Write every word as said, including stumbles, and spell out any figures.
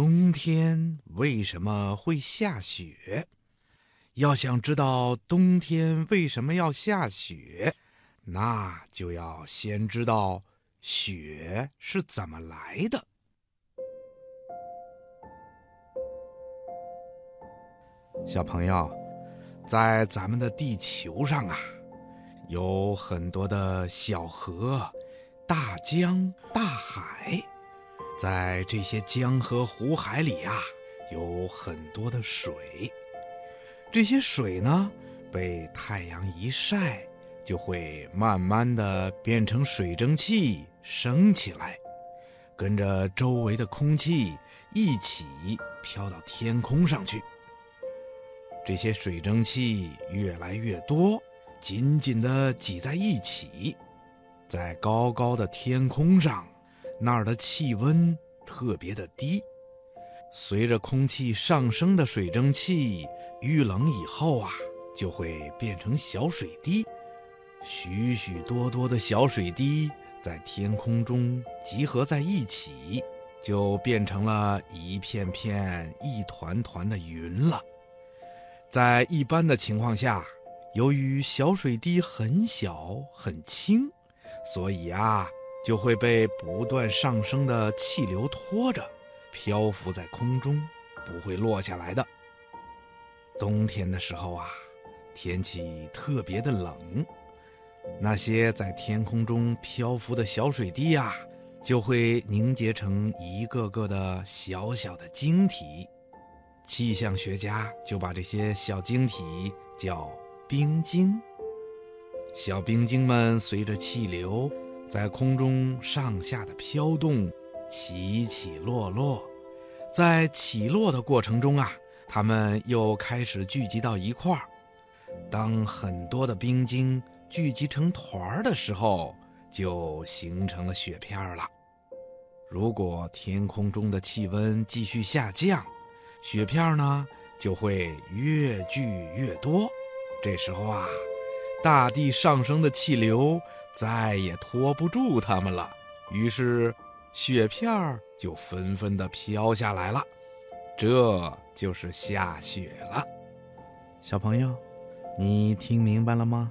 冬天为什么会下雪？要想知道冬天为什么要下雪，那就要先知道雪是怎么来的。小朋友，在咱们的地球上啊，有很多的小河、大江、大海，在这些江河湖海里啊，有很多的水。这些水呢，被太阳一晒，就会慢慢的变成水蒸气升起来，跟着周围的空气一起飘到天空上去。这些水蒸气越来越多，紧紧地挤在一起，在高高的天空上，那儿的气温特别的低。随着空气上升的水蒸气遇冷以后啊，就会变成小水滴。许许多多的小水滴在天空中集合在一起，就变成了一片片、一团团的云了。在一般的情况下，由于小水滴很小很轻，所以啊，就会被不断上升的气流拖着，漂浮在空中，不会落下来的。冬天的时候啊，天气特别的冷，那些在天空中漂浮的小水滴啊，就会凝结成一个个的小小的晶体。气象学家就把这些小晶体叫冰晶。小冰晶们随着气流在空中上下的飘动，起起落落。在起落的过程中啊，它们又开始聚集到一块儿。当很多的冰晶聚集成团的时候，就形成了雪片了。如果天空中的气温继续下降，雪片呢就会越聚越多。这时候啊，大地上升的气流再也拖不住它们了，于是雪片就纷纷地飘下来了。这就是下雪了。小朋友，你听明白了吗？